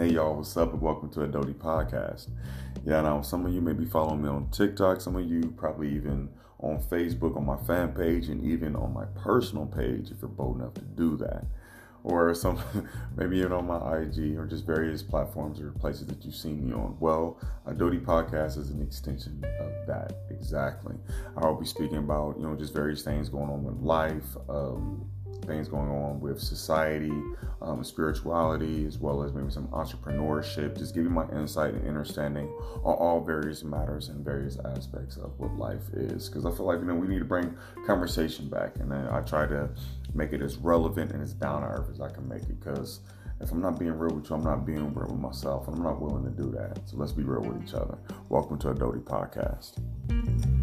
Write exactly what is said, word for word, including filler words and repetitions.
Hey y'all, what's up and welcome to A Dow three ty Podcast. Yeah, now some of you may be following me on TikTok, some of you probably even on Facebook, on my fan page, and even on my personal page if you're bold enough to do that. Or some, maybe even on my I G or just various platforms or places that you've seen me on. Well, A Dow three ty Podcast is an extension of that, exactly. I'll be speaking about, you know, just various things going on with life, um, things going on with society, um, spirituality, as well as maybe some entrepreneurship, just giving my insight and understanding on all various matters and various aspects of what life is, because I feel like, you know, we need to bring conversation back, and then I try to make it as relevant and as down to earth as I can make it, because if I'm not being real with you, I'm not being real with myself, and I'm not willing to do that, so let's be real with each other. Welcome to A Dow three ty Podcast.